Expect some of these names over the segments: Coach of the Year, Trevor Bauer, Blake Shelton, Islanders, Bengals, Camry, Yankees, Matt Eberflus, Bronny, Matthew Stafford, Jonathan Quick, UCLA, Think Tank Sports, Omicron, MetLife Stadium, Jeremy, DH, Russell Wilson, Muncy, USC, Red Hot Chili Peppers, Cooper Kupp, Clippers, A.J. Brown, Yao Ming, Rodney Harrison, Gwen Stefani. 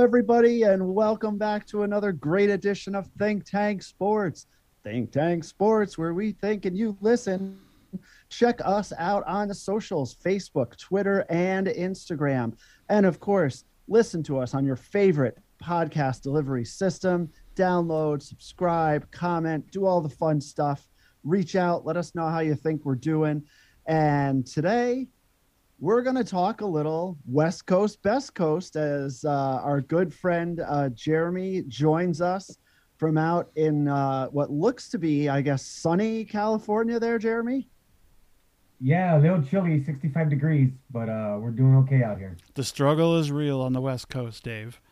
everybody, and welcome back to another great edition of Think Tank Sports. Think Tank Sports, where we think and you listen. Check us out on the socials, Facebook, Twitter, and Instagram. And of course, listen to us on your favorite podcast delivery system. Download, subscribe, comment, do all the fun stuff. Reach out, let us know how you think we're doing. And today, we're going to talk a little West Coast, Best Coast, as our good friend Jeremy joins us from out in what looks to be, I guess, sunny California there, Jeremy? Yeah, a little chilly, 65 degrees, but we're doing okay out here. The struggle is real on the West Coast, Dave.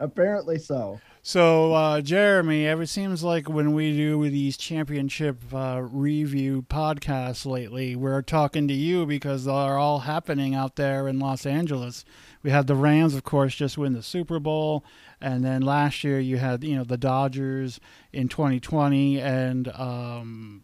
Apparently so. So, Jeremy, it seems like when we do these championship review podcasts lately, we're talking to you because they're all happening out there in Los Angeles. We had the Rams, of course, just win the Super Bowl. And then last year you had, the Dodgers in 2020 and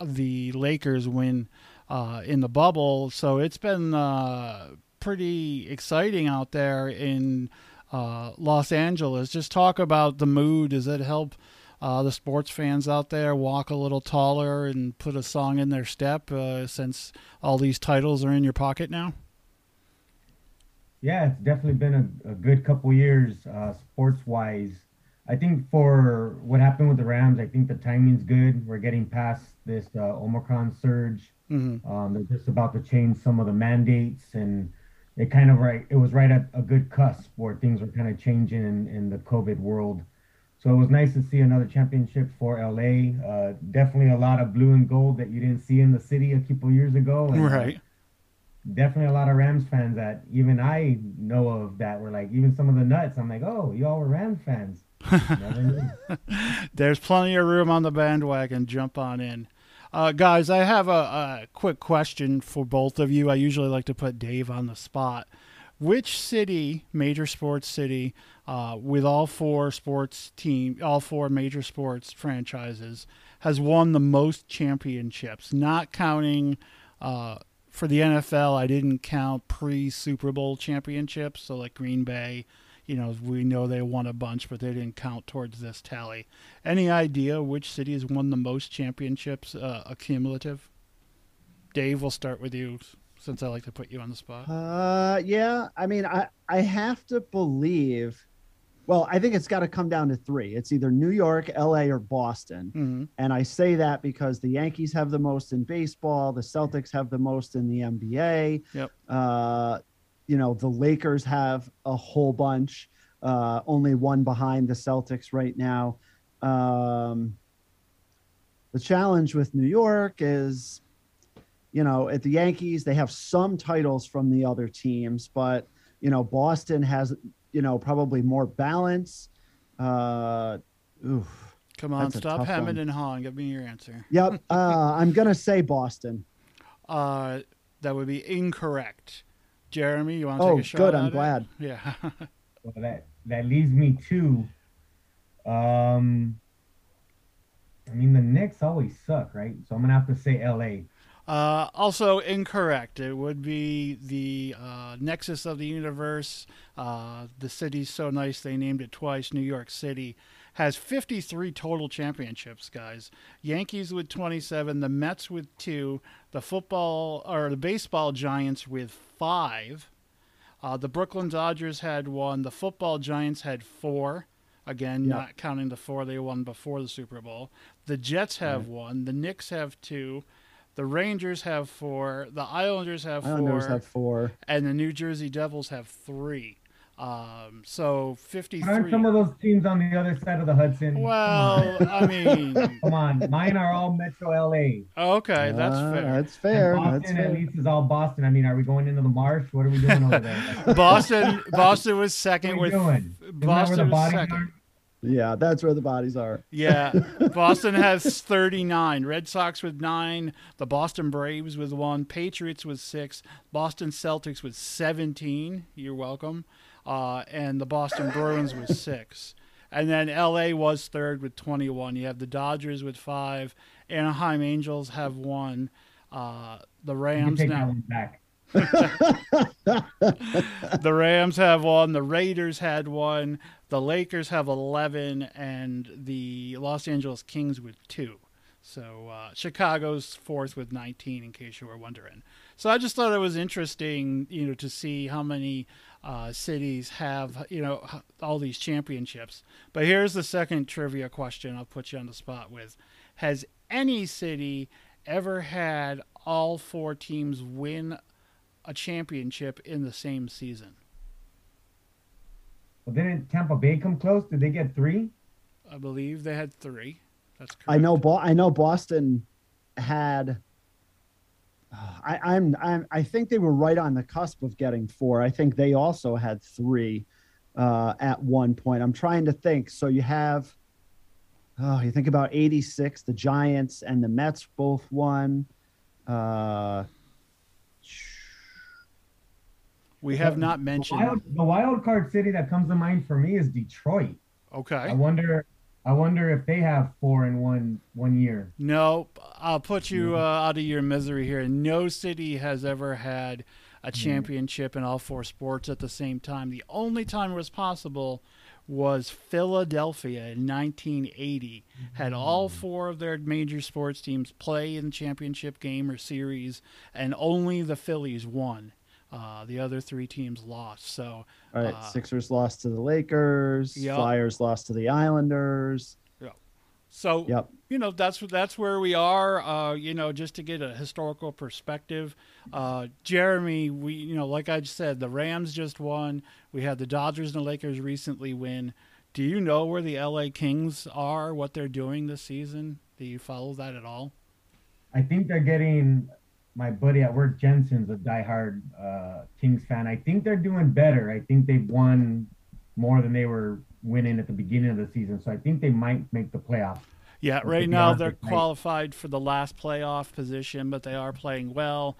the Lakers win in the bubble. So it's been pretty exciting out there in Los Angeles. Just talk about the mood. Does it help the sports fans out there walk a little taller and put a song in their step since all these titles are in your pocket now? Yeah, it's definitely been a good couple years sports-wise. I think for what happened with the Rams, I think the timing's good. We're getting past this Omicron surge. Mm-hmm. They're just about to change some of the mandates, and it was right at a good cusp where things were kind of changing in the COVID world. So it was nice to see another championship for LA. Definitely a lot of blue and gold that you didn't see in the city a couple years ago. And right. Definitely a lot of Rams fans that even I know of that were like, even some of the nuts. I'm like, oh, y'all were Rams fans. There's plenty of room on the bandwagon. Jump on in. Guys, I have a quick question for both of you. I usually like to put Dave on the spot. Which city, major sports city, with all four major sports franchises, has won the most championships? Not counting for the NFL, I didn't count pre-Super Bowl championships. So like Green Bay, we know they won a bunch, but they didn't count towards this tally. Any idea which city has won the most championships accumulative? Dave, we'll start with you since I like to put you on the spot. Yeah, I mean, I have to believe, well, I think it's got to come down to three. It's either New York, LA, or Boston. Mm-hmm. And I say that because the Yankees have the most in baseball. The Celtics have the most in the NBA. Yep. The Lakers have a whole bunch, only one behind the Celtics right now. The challenge with New York is, at the Yankees, they have some titles from the other teams, but, Boston has, probably more balance. Come on, stop hemming and hawing. Give me your answer. Yep. I'm going to say Boston. That would be incorrect. Jeremy, you want to take a shot? Oh, good. I'm glad. Yeah. Well, that leaves me two. The Knicks always suck, right? So I'm going to have to say L.A. Also incorrect. It would be the nexus of the universe. The city's so nice they named it twice. New York City has 53 total championships, guys. Yankees with 27, the Mets with 2, the baseball Giants with 5. The Brooklyn Dodgers had 1. The football Giants had 4. Again, yep. Not counting the 4 they won before the Super Bowl. The Jets have 1. The Knicks have 2. The Rangers have 4. The Islanders have 4. And the New Jersey Devils have 3. So 53. Aren't some of those teams on the other side of the Hudson? Well, come on. Mine are all Metro LA. Okay, that's fair. That's fair. And Boston at least is all Boston. Are we going into the marsh? What are we doing over there? Boston was second. What are we doing? Boston was second. Yeah, that's where the bodies are. Yeah. Boston has 39. Red Sox with 9. The Boston Braves with 1. Patriots with 6. Boston Celtics with 17. You're welcome. And the Boston Bruins with 6. And then LA was third with 21. You have the Dodgers with 5. Anaheim Angels have 1. The Rams now. The Rams have one. The Raiders had one. The Lakers have 11, and the Los Angeles Kings with 2. So Chicago's fourth with 19, in case you were wondering. So I just thought it was interesting, you know, to see how many cities have, you know, all these championships. But here's the second trivia question I'll put you on the spot with. Has any city ever had all 4 teams win a championship in the same season? Well, didn't Tampa Bay come close? Did they get 3? I believe they had 3. That's correct. I know Boston had. I think they were right on the cusp of getting 4. I think they also had 3 at one point. I'm trying to think. So you have, you think about 86, the Giants and the Mets both won. We have not mentioned the wild card city that comes to mind for me is Detroit. Okay. I wonder if they have 4 in one year. No, I'll put you out of your misery here. No city has ever had a championship in all 4 sports at the same time. The only time it was possible was Philadelphia in 1980. Had all 4 of their major sports teams play in the championship game or series, and only the Phillies won. The other 3 teams lost. So, all right, Sixers lost to the Lakers. Yep. Flyers lost to the Islanders. Yep. So, yep. You know, that's where we are. You know, just to get a historical perspective, Jeremy, you know, like I said, the Rams just won. We had the Dodgers and the Lakers recently win. Do you know where the LA Kings are? What they're doing this season? Do you follow that at all? I think they're getting. My buddy at work, Jensen's a diehard Kings fan. I think they're doing better. I think they've won more than they were winning at the beginning of the season. So I think they might make the playoffs. Yeah, right now they're qualified for the last playoff position, but they are playing well.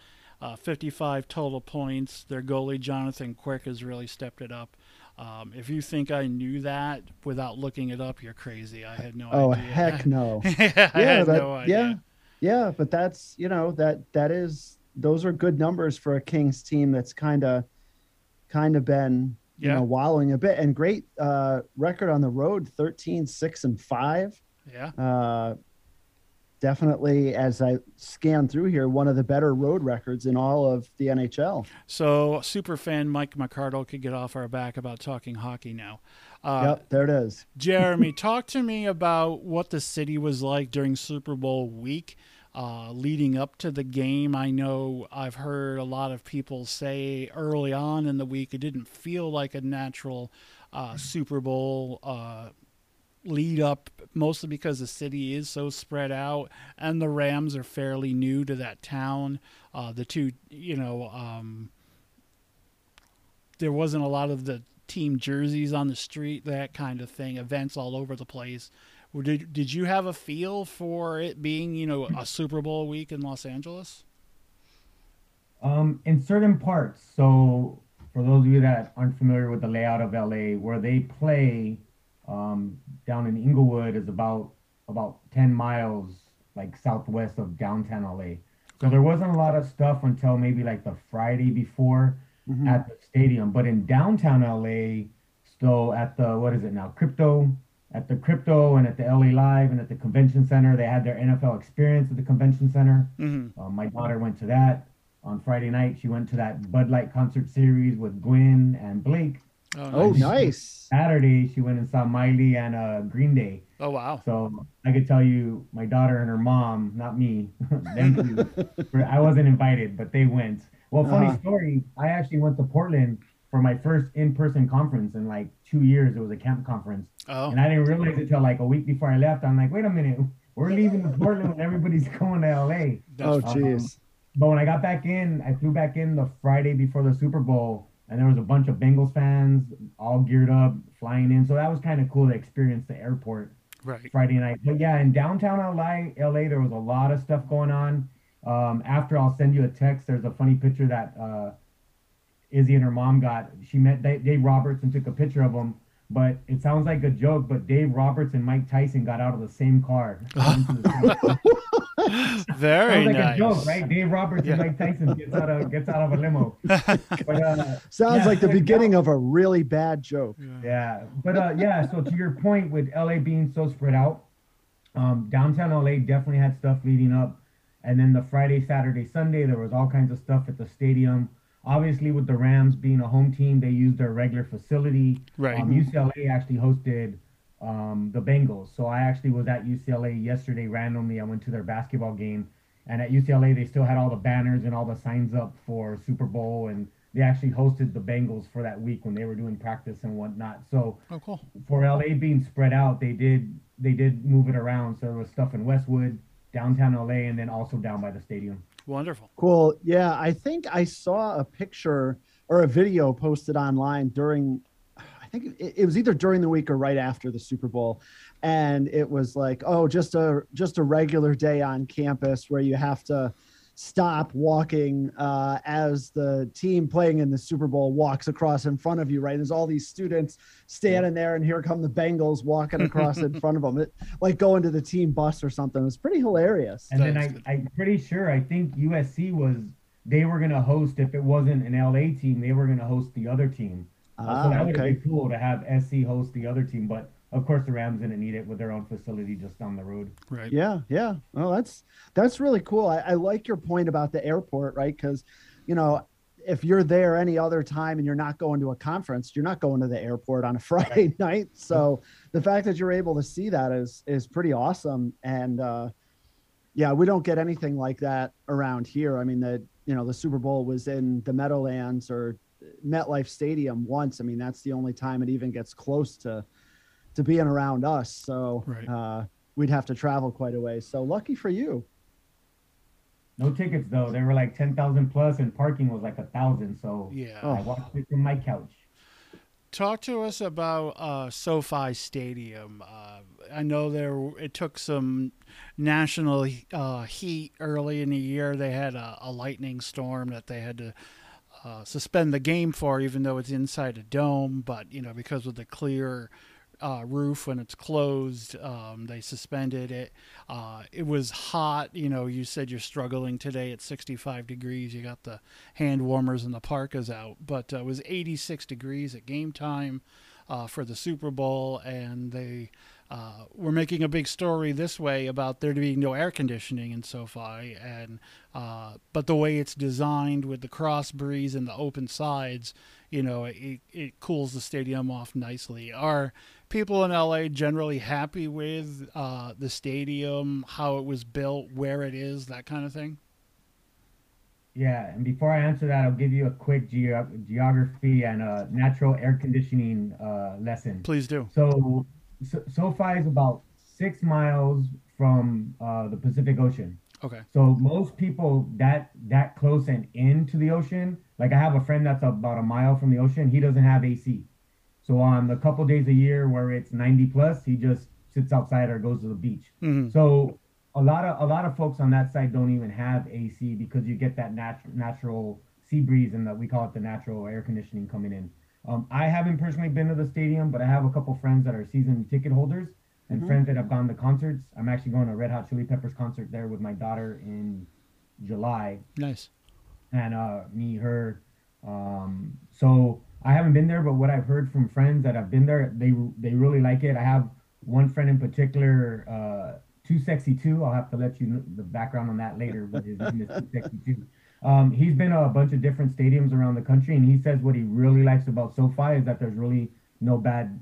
55 total points. Their goalie, Jonathan Quick, has really stepped it up. If you think I knew that without looking it up, you're crazy. I had no idea. Oh, heck no. I had no idea. Yeah. Yeah, but that's, you know, those are good numbers for a Kings team that's kind of been, you know, wallowing a bit, and great record on the road, 13-6-5. Yeah. Definitely, as I scan through here, one of the better road records in all of the NHL. So superfan Mike McCardle could get off our back about talking hockey now. Yep, there it is. Jeremy, talk to me about what the city was like during Super Bowl week leading up to the game. I know I've heard a lot of people say early on in the week it didn't feel like a natural Super Bowl lead up, mostly because the city is so spread out and the Rams are fairly new to that town. The two, you know, there wasn't a lot of the team jerseys on the street, that kind of thing, events all over the place. Did you have a feel for it being, you know, a Super Bowl week in Los Angeles? In certain parts. So for those of you that aren't familiar with the layout of LA, where they play down in Inglewood is about 10 miles like southwest of downtown LA. So there wasn't a lot of stuff until maybe like the Friday before. Mm-hmm. At the stadium, but in downtown LA, still at the Crypto and at the LA Live and at the convention center, they had their NFL experience at the convention center. Mm-hmm. My daughter went to that on Friday night. She went to that Bud Light concert series with Gwen and Blake. Oh, nice! Saturday, she went and saw Miley and Green Day. Oh, wow! So I could tell you, my daughter and her mom, not me. I wasn't invited, but they went. Well, funny story, I actually went to Portland for my first in-person conference in like 2 years. It was a camp conference. Oh. And I didn't realize it till like a week before I left. I'm like, wait a minute, we're leaving to Portland when everybody's going to LA. Oh, jeez. But when I got back in, I flew back in the Friday before the Super Bowl, and there was a bunch of Bengals fans all geared up, flying in. So that was kind of cool to experience the airport Friday night. But yeah, in downtown LA, there was a lot of stuff going on. After, I'll send you a text. There's a funny picture that Izzy and her mom got. She met Dave Roberts and took a picture of him. But it sounds like a joke, but Dave Roberts and Mike Tyson got out of the same car. Very like nice. A joke, right? Dave Roberts and Mike Tyson gets out of a limo. But, sounds like the beginning of a really bad joke. Yeah. But so to your point with LA being so spread out, downtown LA definitely had stuff leading up. And then the Friday, Saturday, Sunday, there was all kinds of stuff at the stadium. Obviously, with the Rams being a home team, they used their regular facility. Right. UCLA actually hosted the Bengals. So I actually was at UCLA yesterday randomly. I went to their basketball game. And at UCLA, they still had all the banners and all the signs up for Super Bowl. And they actually hosted the Bengals for that week when they were doing practice and whatnot. So cool. For LA being spread out, they did move it around. So there was stuff in Westwood, downtown LA, and then also down by the stadium. Wonderful. Cool. Yeah, I think I saw a picture or a video posted online during, I think it was either during the week or right after the Super Bowl. And it was like, oh, just a regular day on campus where you have to stop walking as the team playing in the Super Bowl walks across in front of you, right? And there's all these students standing there, and here come the Bengals walking across in front of them, like going to the team bus or something. It was pretty hilarious. And then I'm pretty sure, I think USC they were going to host, if it wasn't an LA team, they were going to host the other team. So that would be cool to have SC host the other team. But of course, the Rams didn't need it with their own facility just down the road. Right. Yeah, yeah. Well, that's really cool. I like your point about the airport, right? Because, if you're there any other time and you're not going to a conference, you're not going to the airport on a Friday night. So the fact that you're able to see that is pretty awesome. And we don't get anything like that around here. I mean, the Super Bowl was in the Meadowlands or MetLife Stadium once. I mean, that's the only time it even gets close to being around us. So we'd have to travel quite a way. So lucky for you. No tickets though. They were like 10,000 plus and parking was like 1,000. So I watched it from my couch. Talk to us about SoFi Stadium. I know it took some national heat early in the year. They had a lightning storm that they had to suspend the game for, even though it's inside a dome, but because of the clear roof when it's closed, they suspended it. It was hot. You said you're struggling today at 65 degrees. You got the hand warmers and the parkas out, but it was 86 degrees at game time for the Super Bowl, and they were making a big story this way about there being no air conditioning in SoFi, and but the way it's designed with the cross breeze and the open sides, it cools the stadium off nicely. Are people in LA generally happy with the stadium, how it was built, where it is, that kind of thing? Yeah, and before I answer that, I'll give you a quick geography and a natural air conditioning lesson. Please do. So SoFi is about 6 miles from the Pacific Ocean. Okay. So most people that close and into the ocean, like I have a friend that's about a mile from the ocean. He doesn't have AC. So on the couple days a year where it's 90 plus, he just sits outside or goes to the beach. Mm-hmm. So a lot of folks on that side don't even have AC because you get that natural sea breeze, and that we call it the natural air conditioning coming in. I haven't personally been to the stadium, but I have a couple friends that are season ticket holders and friends that have gone to concerts. I'm actually going to a Red Hot Chili Peppers concert there with my daughter in July. Nice. And me, her. So I haven't been there, but what I've heard from friends that have been there, they really like it. I have one friend in particular, Too Sexy 2. I'll have to let you know the background on that later, but his name is Too Sexy 2. He's been to a bunch of different stadiums around the country, and he says what he really likes about SoFi is that there's really no bad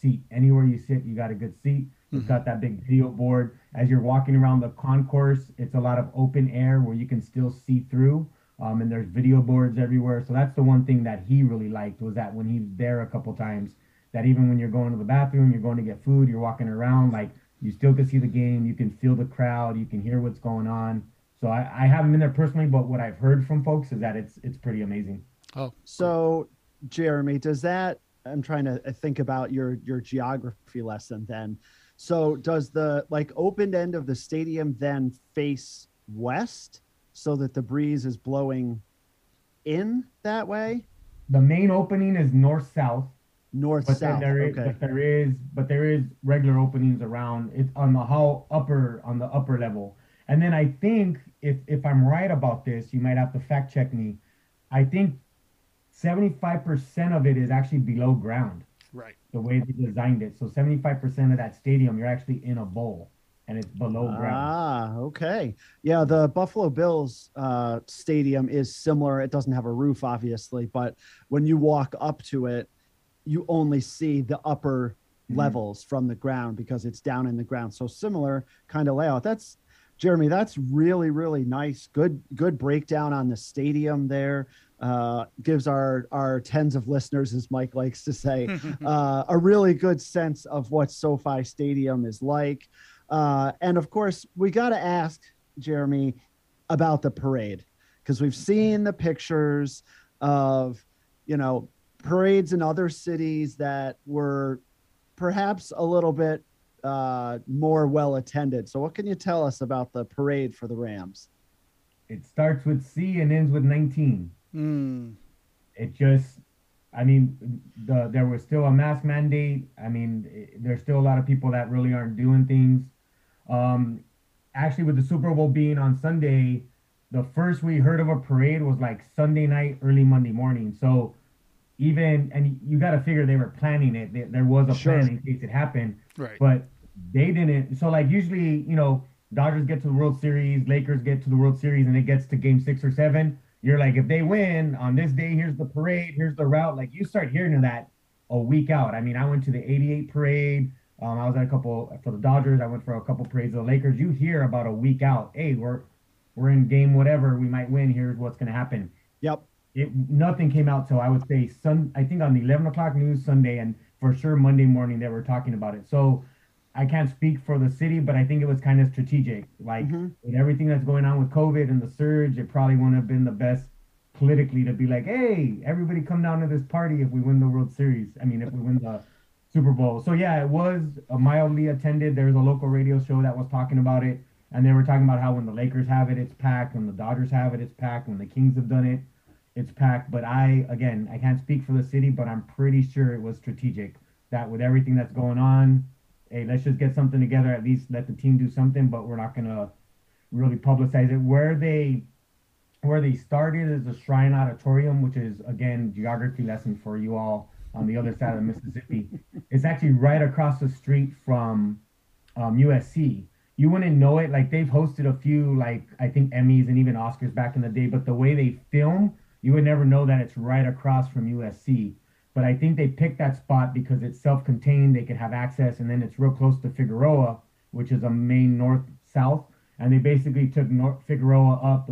seat. Anywhere you sit, you got a good seat. Mm-hmm. It's got that big video board. As you're walking around the concourse, it's a lot of open air where you can still see through, and there's video boards everywhere. So that's the one thing that he really liked, was that when he was there a couple times, that even when you're going to the bathroom, you're going to get food, you're walking around, like you still can see the game, you can feel the crowd, you can hear what's going on. So I haven't been there personally, but what I've heard from folks is that it's pretty amazing. Oh, so Jeremy, I'm trying to think about your geography lesson then. So does the open end of the stadium then face west so that the breeze is blowing in that way? The main opening is north-south. north-south. But there is regular openings around. It's on the upper level. And then I think if I'm right about this, you might have to fact check me. I think 75% of it is actually below ground. Right. The way they designed it. So 75% of that stadium, you're actually in a bowl, and it's below ground. Ah, okay. Yeah, the Buffalo Bills stadium is similar. It doesn't have a roof, obviously, but when you walk up to it, you only see the upper levels from the ground because it's down in the ground. So similar kind of layout. That's, Jeremy, that's really, really nice. Good breakdown on the stadium there. Gives our tens of listeners, as Mike likes to say, a really good sense of what SoFi Stadium is like. And of course, we got to ask Jeremy about the parade, because we've seen the pictures of, parades in other cities that were perhaps a little bit more well attended. So what can you tell us about the parade for the Rams? It starts with C and ends with 19. It just, there was still a mask mandate. There's still a lot of people that really aren't doing things. Actually, with the Super Bowl being on Sunday, the first we heard of a parade was like Sunday night, early Monday morning. So you got to figure they were planning it. There was a plan in case it happened, right? But they didn't. So usually, Dodgers get to the World Series, Lakers get to the World Series, and it gets to game 6 or 7. You're like, if they win on this day, here's the parade, here's the route. You start hearing that a week out. I went to the 88 parade. I was at a couple for the Dodgers. I went for a couple parades of the Lakers. You hear about a week out. Hey, we're in game whatever. We might win. Here's what's going to happen. Yep. Nothing came out till I would say on the 11 o'clock news Sunday, and for sure Monday morning they were talking about it. So I can't speak for the city, but I think it was kind of strategic. With everything that's going on with COVID and the surge, it probably wouldn't have been the best politically to be like, hey, everybody come down to this party if we win the World Series. If we win the Super Bowl. So, yeah, it was mildly attended. There was a local radio show that was talking about it, and they were talking about how when the Lakers have it, it's packed. When the Dodgers have it, it's packed. When the Kings have done it, it's packed. But I can't speak for the city, but I'm pretty sure it was strategic that with everything that's going on, hey, let's just get something together, at least let the team do something, but we're not going to really publicize it. Where they started is the Shrine Auditorium, which is, again, geography lesson for you all on the other side of the Mississippi. It's actually right across the street from USC. You wouldn't know it. They've hosted a few, I think Emmys and even Oscars back in the day, but the way they film, you would never know that it's right across from USC. But I think they picked that spot because it's self-contained. They could have access. And then it's real close to Figueroa, which is a main north-south. And they basically took Figueroa up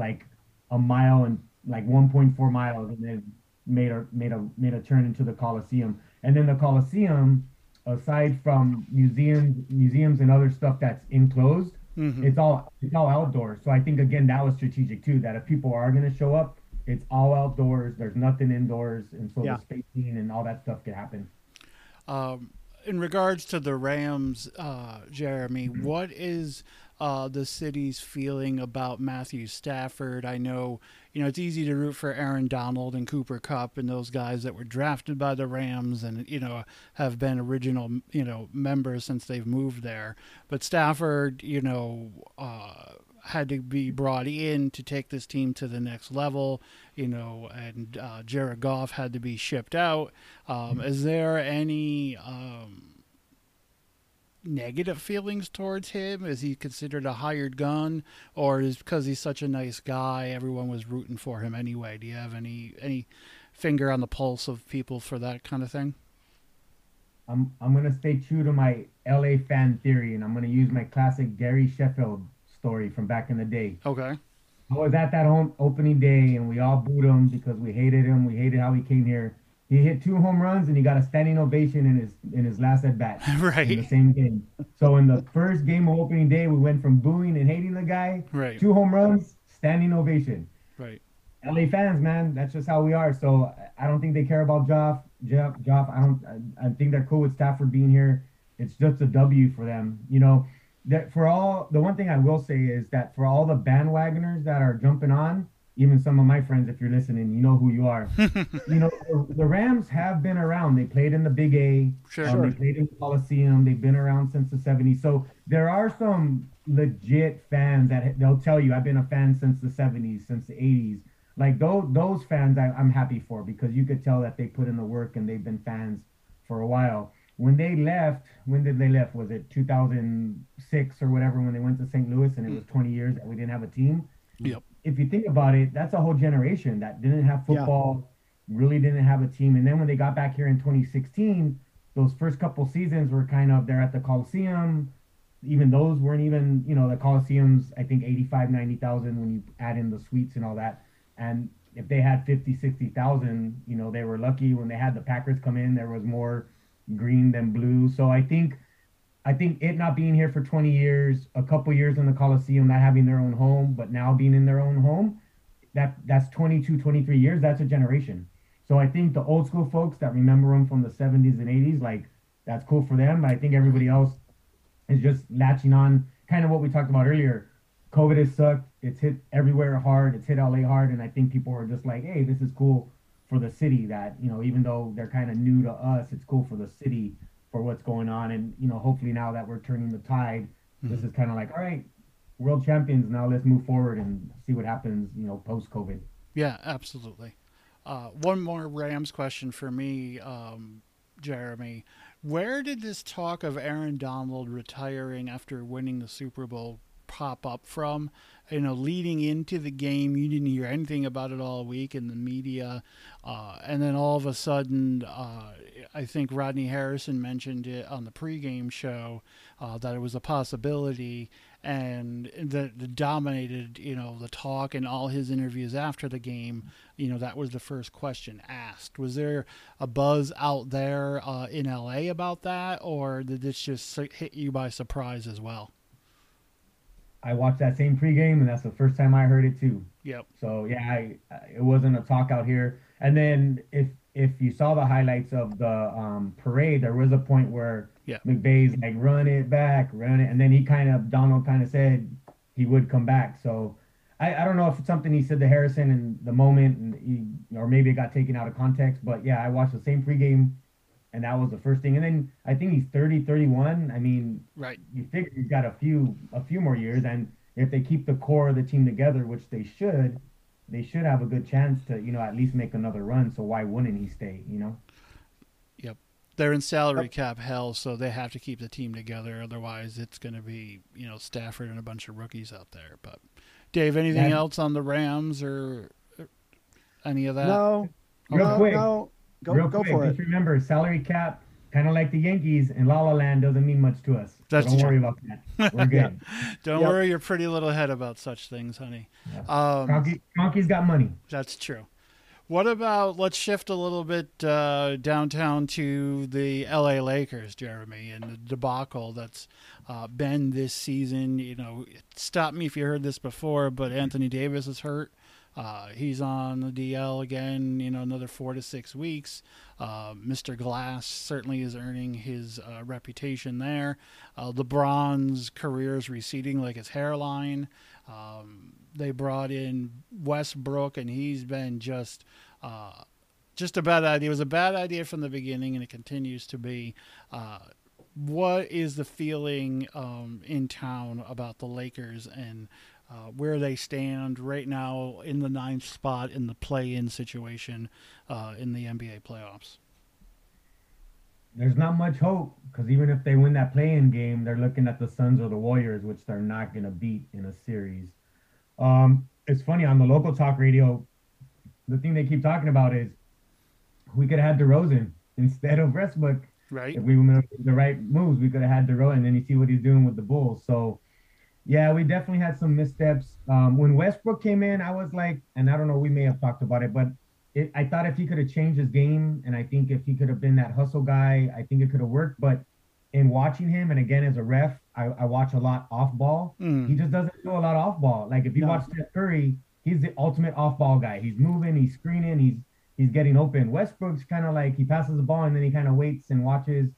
a mile and 1.4 miles, and then made a turn into the Coliseum. And then the Coliseum, aside from museums and other stuff that's enclosed, it's all outdoors. So I think, again, that was strategic too, that if people are going to show up, it's all outdoors. There's nothing indoors. And so the spacing and all that stuff could happen. In regards to the Rams, Jeremy, what is the city's feeling about Matthew Stafford? I know, it's easy to root for Aaron Donald and Cooper Kupp and those guys that were drafted by the Rams and, have been original, members since they've moved there. But Stafford, had to be brought in to take this team to the next level, and Jared Goff had to be shipped out. Is there any negative feelings towards him? Is he considered a hired gun, or is because he's such a nice guy, everyone was rooting for him anyway? Do you have any finger on the pulse of people for that kind of thing? I'm going to stay true to my LA fan theory, and I'm going to use my classic Gary Sheffield story from back in the day. Okay. I was at that home opening day, and we all booed him because we hated him. We hated how he came here. He hit 2 home runs, and he got a standing ovation in his last at bat. Right. In the same game. So in the first game of opening day, we went from booing and hating the guy. Right. 2 home runs, standing ovation. Right. LA fans, man, that's just how we are. So I don't think they care about Goff. I think they're cool with Stafford being here. It's just a W for them, the one thing I will say is that for all the bandwagoners that are jumping on, even some of my friends, if you're listening, you know who you are. You know, the Rams have been around. They played in the Big A. Sure. They played in the Coliseum. They've been around since the 70s. So there are some legit fans that they'll tell you, I've been a fan since the 70s, since the 80s. Like those fans I'm happy for, because you could tell that they put in the work and they've been fans for a while. When they left, when did they left? Was it 2006 or whatever, when they went to St. Louis and it was 20 years that we didn't have a team? Yep. If you think about it, that's a whole generation that didn't have football, really didn't have a team. And then when they got back here in 2016, those first couple seasons were kind of, they're at the Coliseum. Even those weren't even, you know, the Coliseum's, I think, 85, 90,000 when you add in the suites and all that. And if they had 50, 60,000, you know, they were lucky. When they had the Packers come in, there was more green than blue. So I think it not being here for 20 years, a couple years in the Coliseum, not having their own home, but now being in their own home, that's 22, 23 years. That's a generation. So I think the old school folks that remember them from the 70s and 80s, like, that's cool for them. But I think everybody else is just latching on, kind of what we talked about earlier. COVID has sucked. It's hit everywhere hard. It's hit LA hard. And I think people are just like, hey, this is cool for the city that, you know, even though they're kind of new to us, it's cool for the city for what's going on. And, you know, hopefully now that we're turning the tide, this is kind of like, all right, world champions, now let's move forward and see what happens, you know, post-COVID. Yeah, absolutely. One more Rams question for me, Jeremy. Where did this talk of Aaron Donald retiring after winning the Super Bowl pop up from? You know, leading into the game, you didn't hear anything about it all week in the media, and then all of a sudden, I think Rodney Harrison mentioned it on the pregame show that it was a possibility, and that dominated, you know, the talk and all his interviews after the game. You know, that was the first question asked. Was there a buzz out there in LA about that, or did this just hit you by surprise as well? I watched that same pregame, and that's the first time I heard it too. Yep. So yeah, it wasn't a talk out here. And then if you saw the highlights of the parade, there was a point where McVay's like, run it back, run it. And then Donald kind of said he would come back. So I don't know if it's something he said to Harrison in the moment, and or maybe it got taken out of context. But yeah, I watched the same pregame, and that was the first thing. And then I think he's 30, 31. I mean, right. You figure he's got a few more years. And if they keep the core of the team together, which they should have a good chance to, you know, at least make another run. So why wouldn't he stay, you know? Yep. They're in salary cap hell, so they have to keep the team together. Otherwise, it's going to be, you know, Stafford and a bunch of rookies out there. But, Dave, anything else on the Rams or any of that? No. Real quick. Go for it. Just remember, salary cap, kind of like the Yankees, and La La Land doesn't mean much to us. So don't worry about that. We're good. Don't worry your pretty little head about such things, honey. Yeah. Cronky's got money. That's true. What about, let's shift a little bit downtown to the LA Lakers, Jeremy, and the debacle that's been this season. You know, stop me if you heard this before, but Anthony Davis is hurt. He's on the DL again, you know, another 4 to 6 weeks. Mr. Glass certainly is earning his reputation there. LeBron's career is receding like his hairline. They brought in Westbrook, and he's been just a bad idea. It was a bad idea from the beginning, and it continues to be. What is the feeling in town about the Lakers and where they stand right now in the 9th spot in the play-in situation in the NBA playoffs? There's not much hope, because even if they win that play-in game, they're looking at the Suns or the Warriors, which they're not going to beat in a series. It's funny, on the local talk radio, the thing they keep talking about is we could have had DeRozan instead of Westbrook. Right. If we were making the right moves, we could have had DeRozan, and then you see what he's doing with the Bulls. So, yeah, we definitely had some missteps. When Westbrook came in, I was like, and I don't know, we may have talked about it, but I thought if he could have changed his game, and I think if he could have been that hustle guy, I think it could have worked. But in watching him, and again, as a ref, I watch a lot off ball. He just doesn't do a lot off ball. Like, if you watch Steph Curry, he's the ultimate off ball guy. He's moving, he's screening, he's getting open. Westbrook's kind of like, he passes the ball and then he kind of waits and watches.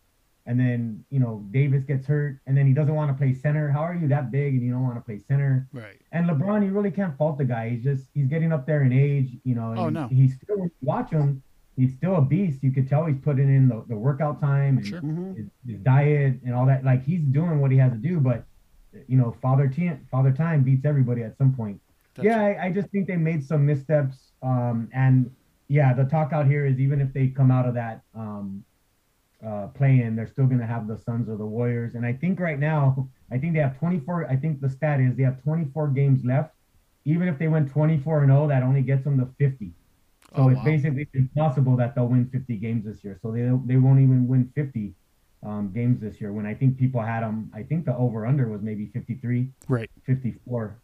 and then, you know, Davis gets hurt, and then he doesn't want to play center. How are you that big and you don't want to play center? Right. And LeBron, you really can't fault the guy. He's just, he's getting up there in age, you know. And he's still, when you watch him, he's still a beast. You could tell he's putting in the workout time and his diet and all that. Like, he's doing what he has to do, but, you know, Father Time beats everybody at some point. I just think they made some missteps. And yeah, the talk out here is even if they come out of that play-in, they're still going to have the Suns or the Warriors. And I think right now, I think they have 24. I think the stat is they have 24 games left. Even if they win 24-0, that only gets them to 50. So it's basically impossible that they'll win 50 games this year. So they won't even win 50 games this year. When I think people had them, I think the over/under was maybe 53, right? 54.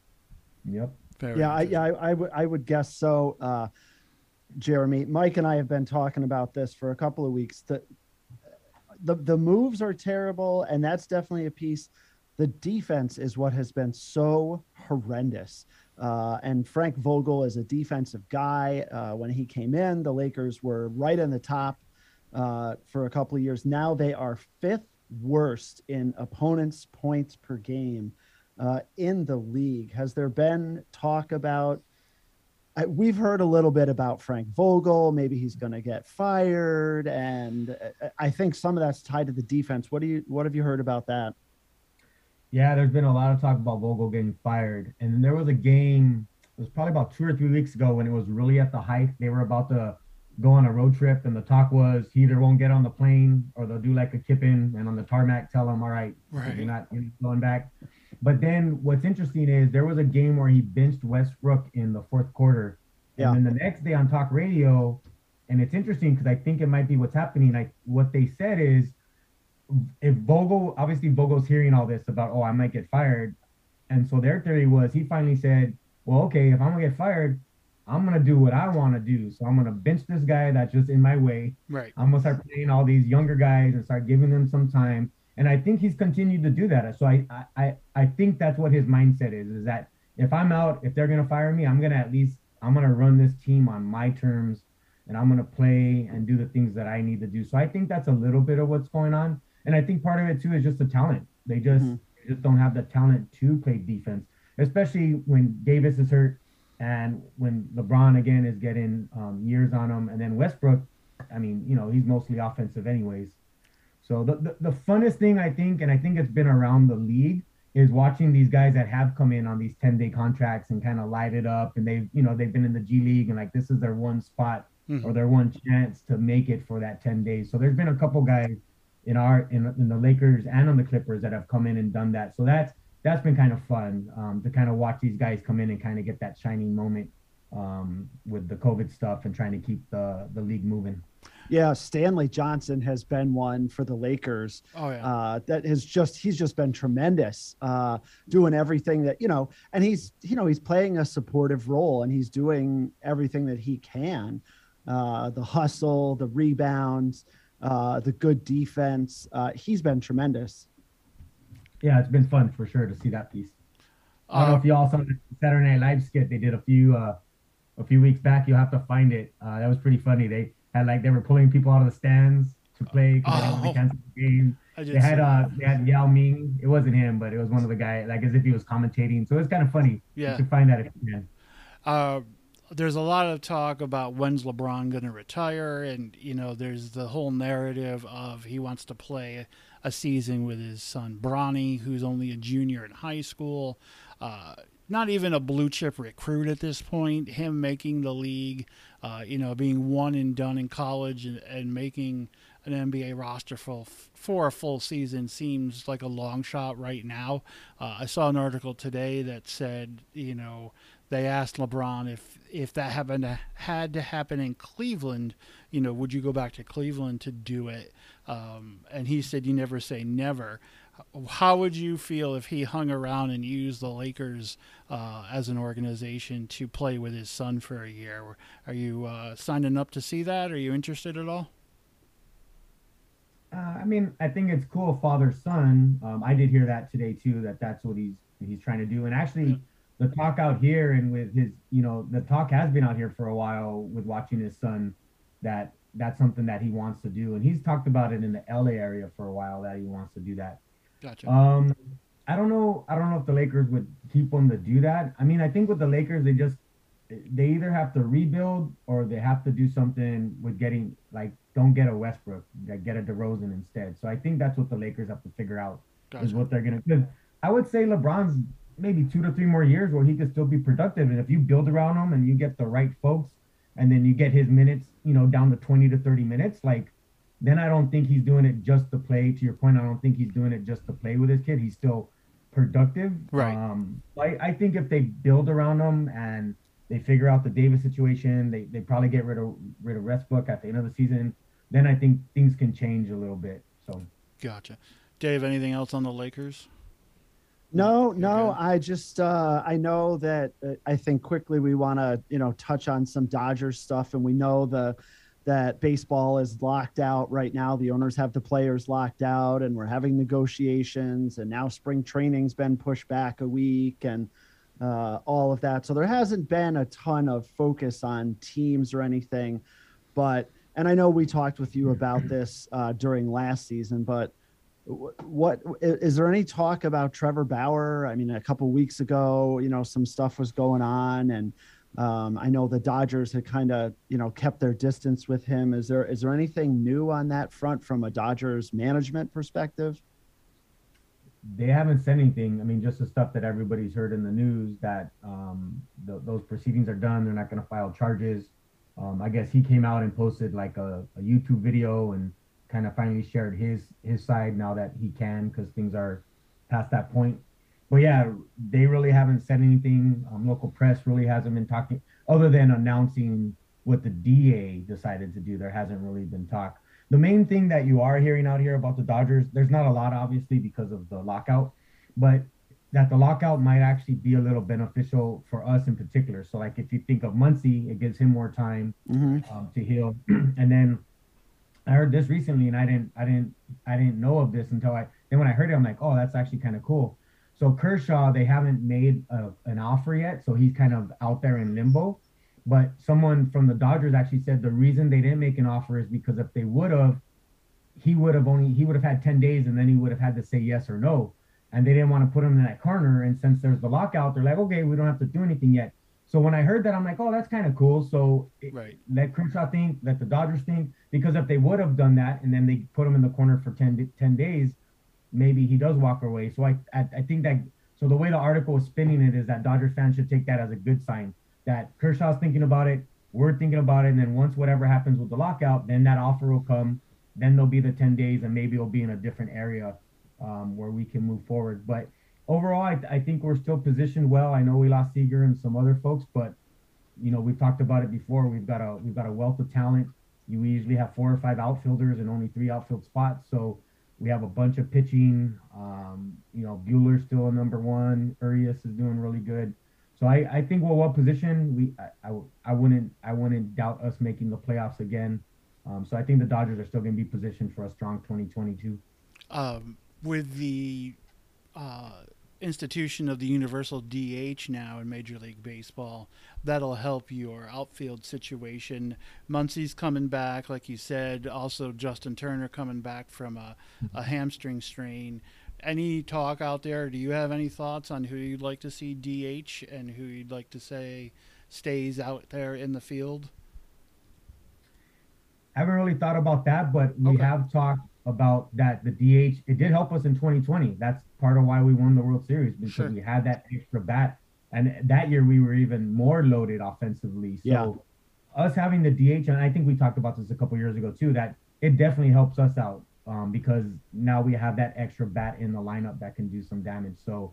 Yep. I would guess so. Jeremy, Mike, and I have been talking about this for a couple of weeks. The moves are terrible, and that's definitely a piece. The defense is what has been so horrendous. And Frank Vogel is a defensive guy. When he came in, the Lakers were right in the top for a couple of years. Now they are fifth worst in opponents' points per game in the league. Has there been talk about, we've heard a little bit about Frank Vogel, maybe he's going to get fired, and I think some of that's tied to the defense. What have you heard about that? Yeah, there's been a lot of talk about Vogel getting fired. And then there was a game, it was probably about 2 or 3 weeks ago, when it was really at the height. They were about to go on a road trip, and the talk was he either won't get on the plane or they'll do like a Kippen and on the tarmac tell him, all right, you're not going back. But then what's interesting is there was a game where he benched Westbrook in the fourth quarter. Yeah. And then the next day on talk radio, and it's interesting because I think it might be what's happening. Like, what they said is, if Vogel, obviously Vogel's hearing all this about, oh, I might get fired. And so their theory was he finally said, well, okay, if I'm going to get fired, I'm going to do what I want to do. So I'm going to bench this guy that's just in my way. Right. I'm going to start playing all these younger guys and start giving them some time. And I think he's continued to do that. So I think that's what his mindset is that if I'm out, if they're going to fire me, I'm going to run this team on my terms, and I'm going to play and do the things that I need to do. So I think that's a little bit of what's going on. And I think part of it too is just the talent. They just don't have the talent to play defense, especially when Davis is hurt and when LeBron again is getting years on him. And then Westbrook, I mean, you know, he's mostly offensive anyways. So the funnest thing, I think, and I think it's been around the league, is watching these guys that have come in on these 10-day contracts and kind of light it up. And they've been in the G League, and like, this is their one spot or their one chance to make it for that 10 days. So there's been a couple guys in the Lakers and on the Clippers that have come in and done that. So that's been kind of fun to kind of watch these guys come in and kind of get that shining moment with the COVID stuff and trying to keep the league moving. Yeah, Stanley Johnson has been one for the Lakers. Oh yeah, he's just been tremendous, doing everything that, you know, and he's playing a supportive role, and he's doing everything that he can, the hustle, the rebounds, the good defense. He's been tremendous. Yeah, it's been fun for sure to see that piece. I don't know if you all saw the Saturday Night Live skit they did a few weeks back. You'll have to find it. That was pretty funny. They had they were pulling people out of the stands to play because they canceled the game. They had Yao Ming. It wasn't him, but it was one of the guys, like as if he was commentating. So it's kind of funny. Yeah, you should find that if you can. There's a lot of talk about when's LeBron going to retire, and you know, there's the whole narrative of he wants to play a season with his son Bronny, who's only a junior in high school, not even a blue chip recruit at this point. Him making the league, you know, being one and done in college and making an NBA roster for a full season seems like a long shot right now. I saw an article today that said, you know, they asked LeBron if that had to happen in Cleveland, you know, would you go back to Cleveland to do it? And he said, you never say never. How would you feel if he hung around and used the Lakers as an organization to play with his son for a year? Are you signing up to see that? Are you interested at all? I mean, I think it's cool, father-son. I did hear that today too, that's what he's trying to do. And actually, the talk out here and with his, you know, the talk has been out here for a while with watching his son that that's something that he wants to do. And he's talked about it in the LA area for a while that he wants to do that. Gotcha. I don't know if the Lakers would keep him to do that. I mean, I think with the Lakers, they either have to rebuild or they have to do something with getting, like, don't get a Westbrook, like, get a DeRozan instead. So I think that's what the Lakers have to figure out. Gotcha. Is what they're going to do. I would say LeBron's maybe 2 to 3 more years where he could still be productive. And if you build around him and you get the right folks and then you get his minutes, you know, down to 20 to 30 minutes, like, then I don't think he's doing it just to play. To your point, I don't think he's doing it just to play with his kid. He's still productive. Right. I think if they build around him and they figure out the Davis situation, they probably get rid of Westbrook at the end of the season, then I think things can change a little bit. So. Gotcha. Dave, anything else on the Lakers? No. Okay. I just I know that I think quickly we want to, you know, touch on some Dodgers stuff, and we know that baseball is locked out right now. The owners have the players locked out, and we're having negotiations, and now spring training's been pushed back a week and all of that. So there hasn't been a ton of focus on teams or anything, but, and I know we talked with you about this during last season, but what is there any talk about Trevor Bauer? I mean, a couple weeks ago, you know, some stuff was going on, and I know the Dodgers had kind of, you know, kept their distance with him. Is there anything new on that front from a Dodgers management perspective? They haven't said anything. I mean, just the stuff that everybody's heard in the news, that those proceedings are done. They're not going to file charges. I guess he came out and posted like a YouTube video and kind of finally shared his side now that he can, because things are past that point. But yeah, they really haven't said anything. Local press really hasn't been talking, other than announcing what the DA decided to do. There hasn't really been talk. The main thing that you are hearing out here about the Dodgers, there's not a lot, obviously, because of the lockout, but that the lockout might actually be a little beneficial for us in particular. So, like, if you think of Muncy, it gives him more time to heal. And then I heard this recently, and I didn't know of this until when I heard it, I'm like, oh, that's actually kind of cool. So Kershaw, they haven't made an offer yet, so he's kind of out there in limbo. But someone from the Dodgers actually said the reason they didn't make an offer is because if they would have, he would have had 10 days, and then he would have had to say yes or no. And they didn't want to put him in that corner. And since there's the lockout, they're like, okay, we don't have to do anything yet. So when I heard that, I'm like, oh, that's kind of cool. So Let Kershaw think, let the Dodgers think, because if they would have done that and then they put him in the corner for 10 days, maybe he does walk away. So I think that, so the way the article is spinning it is that Dodgers fans should take that as a good sign that Kershaw's thinking about it, we're thinking about it, and then once whatever happens with the lockout, then that offer will come, then there'll be the 10 days, and maybe it'll be in a different area where we can move forward. But overall, I think we're still positioned well. I know we lost Seager and some other folks, but, you know, we've talked about it before. We've got a wealth of talent. You usually have 4 or 5 outfielders and only 3 outfield spots, so we have a bunch of pitching. You know, Bueller's still a number one. Urias is doing really good. So I think we're well positioned. I wouldn't doubt us making the playoffs again. So I think the Dodgers are still going to be positioned for a strong 2022. With the institution of the universal DH now in Major League Baseball, that'll help your outfield situation. Muncy's coming back, like you said. Also, Justin Turner coming back from a hamstring strain. Any talk out there? Do you have any thoughts on who you'd like to see DH and who you'd like to say stays out there in the field? I haven't really thought about that, but we have talked about that. The DH, it did help us in 2020. That's part of why we won the World Series, because we had that extra bat, and that year we were even more loaded offensively. So us having the DH, and I think we talked about this a couple years ago too, that it definitely helps us out because now we have that extra bat in the lineup that can do some damage. So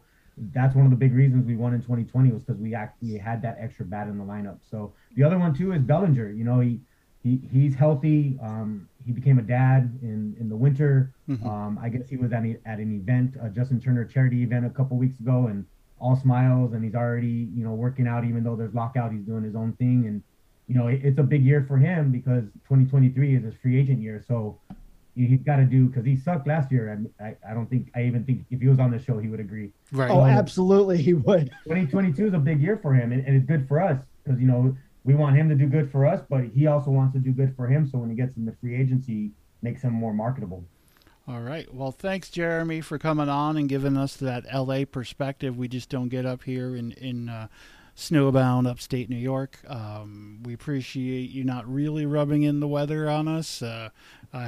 that's one of the big reasons we won in 2020 was because we actually had that extra bat in the lineup. So the other one too is Bellinger. You know, he's healthy. He became a dad in the winter. I guess he was at an event, a Justin Turner charity event a couple weeks ago, and all smiles, and he's already, you know, working out. Even though there's lockout, he's doing his own thing. And, you know, it's a big year for him because 2023 is his free agent year. So he's got to do, because he sucked last year. And I even think if he was on the show, he would agree. Right. Oh, absolutely. He would. 2022 is a big year for him, and it's good for us because, you know, we want him to do good for us, but he also wants to do good for him. So when he gets into free agency, makes him more marketable. All right. Well, thanks, Jeremy, for coming on and giving us that L.A. perspective. We just don't get up here in snowbound upstate New York. We appreciate you not really rubbing in the weather on us. I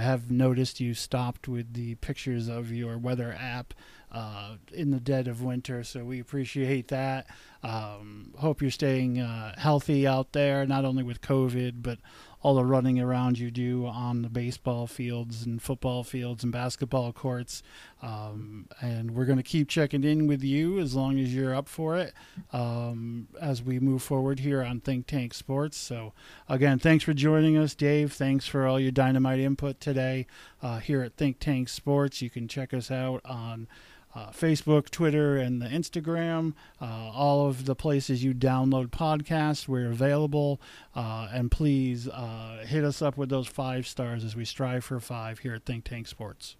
have noticed you stopped with the pictures of your weather app in the dead of winter, so we appreciate that. Hope you're staying healthy out there, not only with COVID, but all the running around you do on the baseball fields and football fields and basketball courts. And we're going to keep checking in with you as long as you're up for it as we move forward here on Think Tank Sports. So, again, thanks for joining us, Dave. Thanks for all your dynamite input today here at Think Tank Sports. You can check us out on Facebook, Twitter, and the Instagram, all of the places you download podcasts. We're available, and please hit us up with those 5 stars as we strive for 5 here at Think Tank Sports.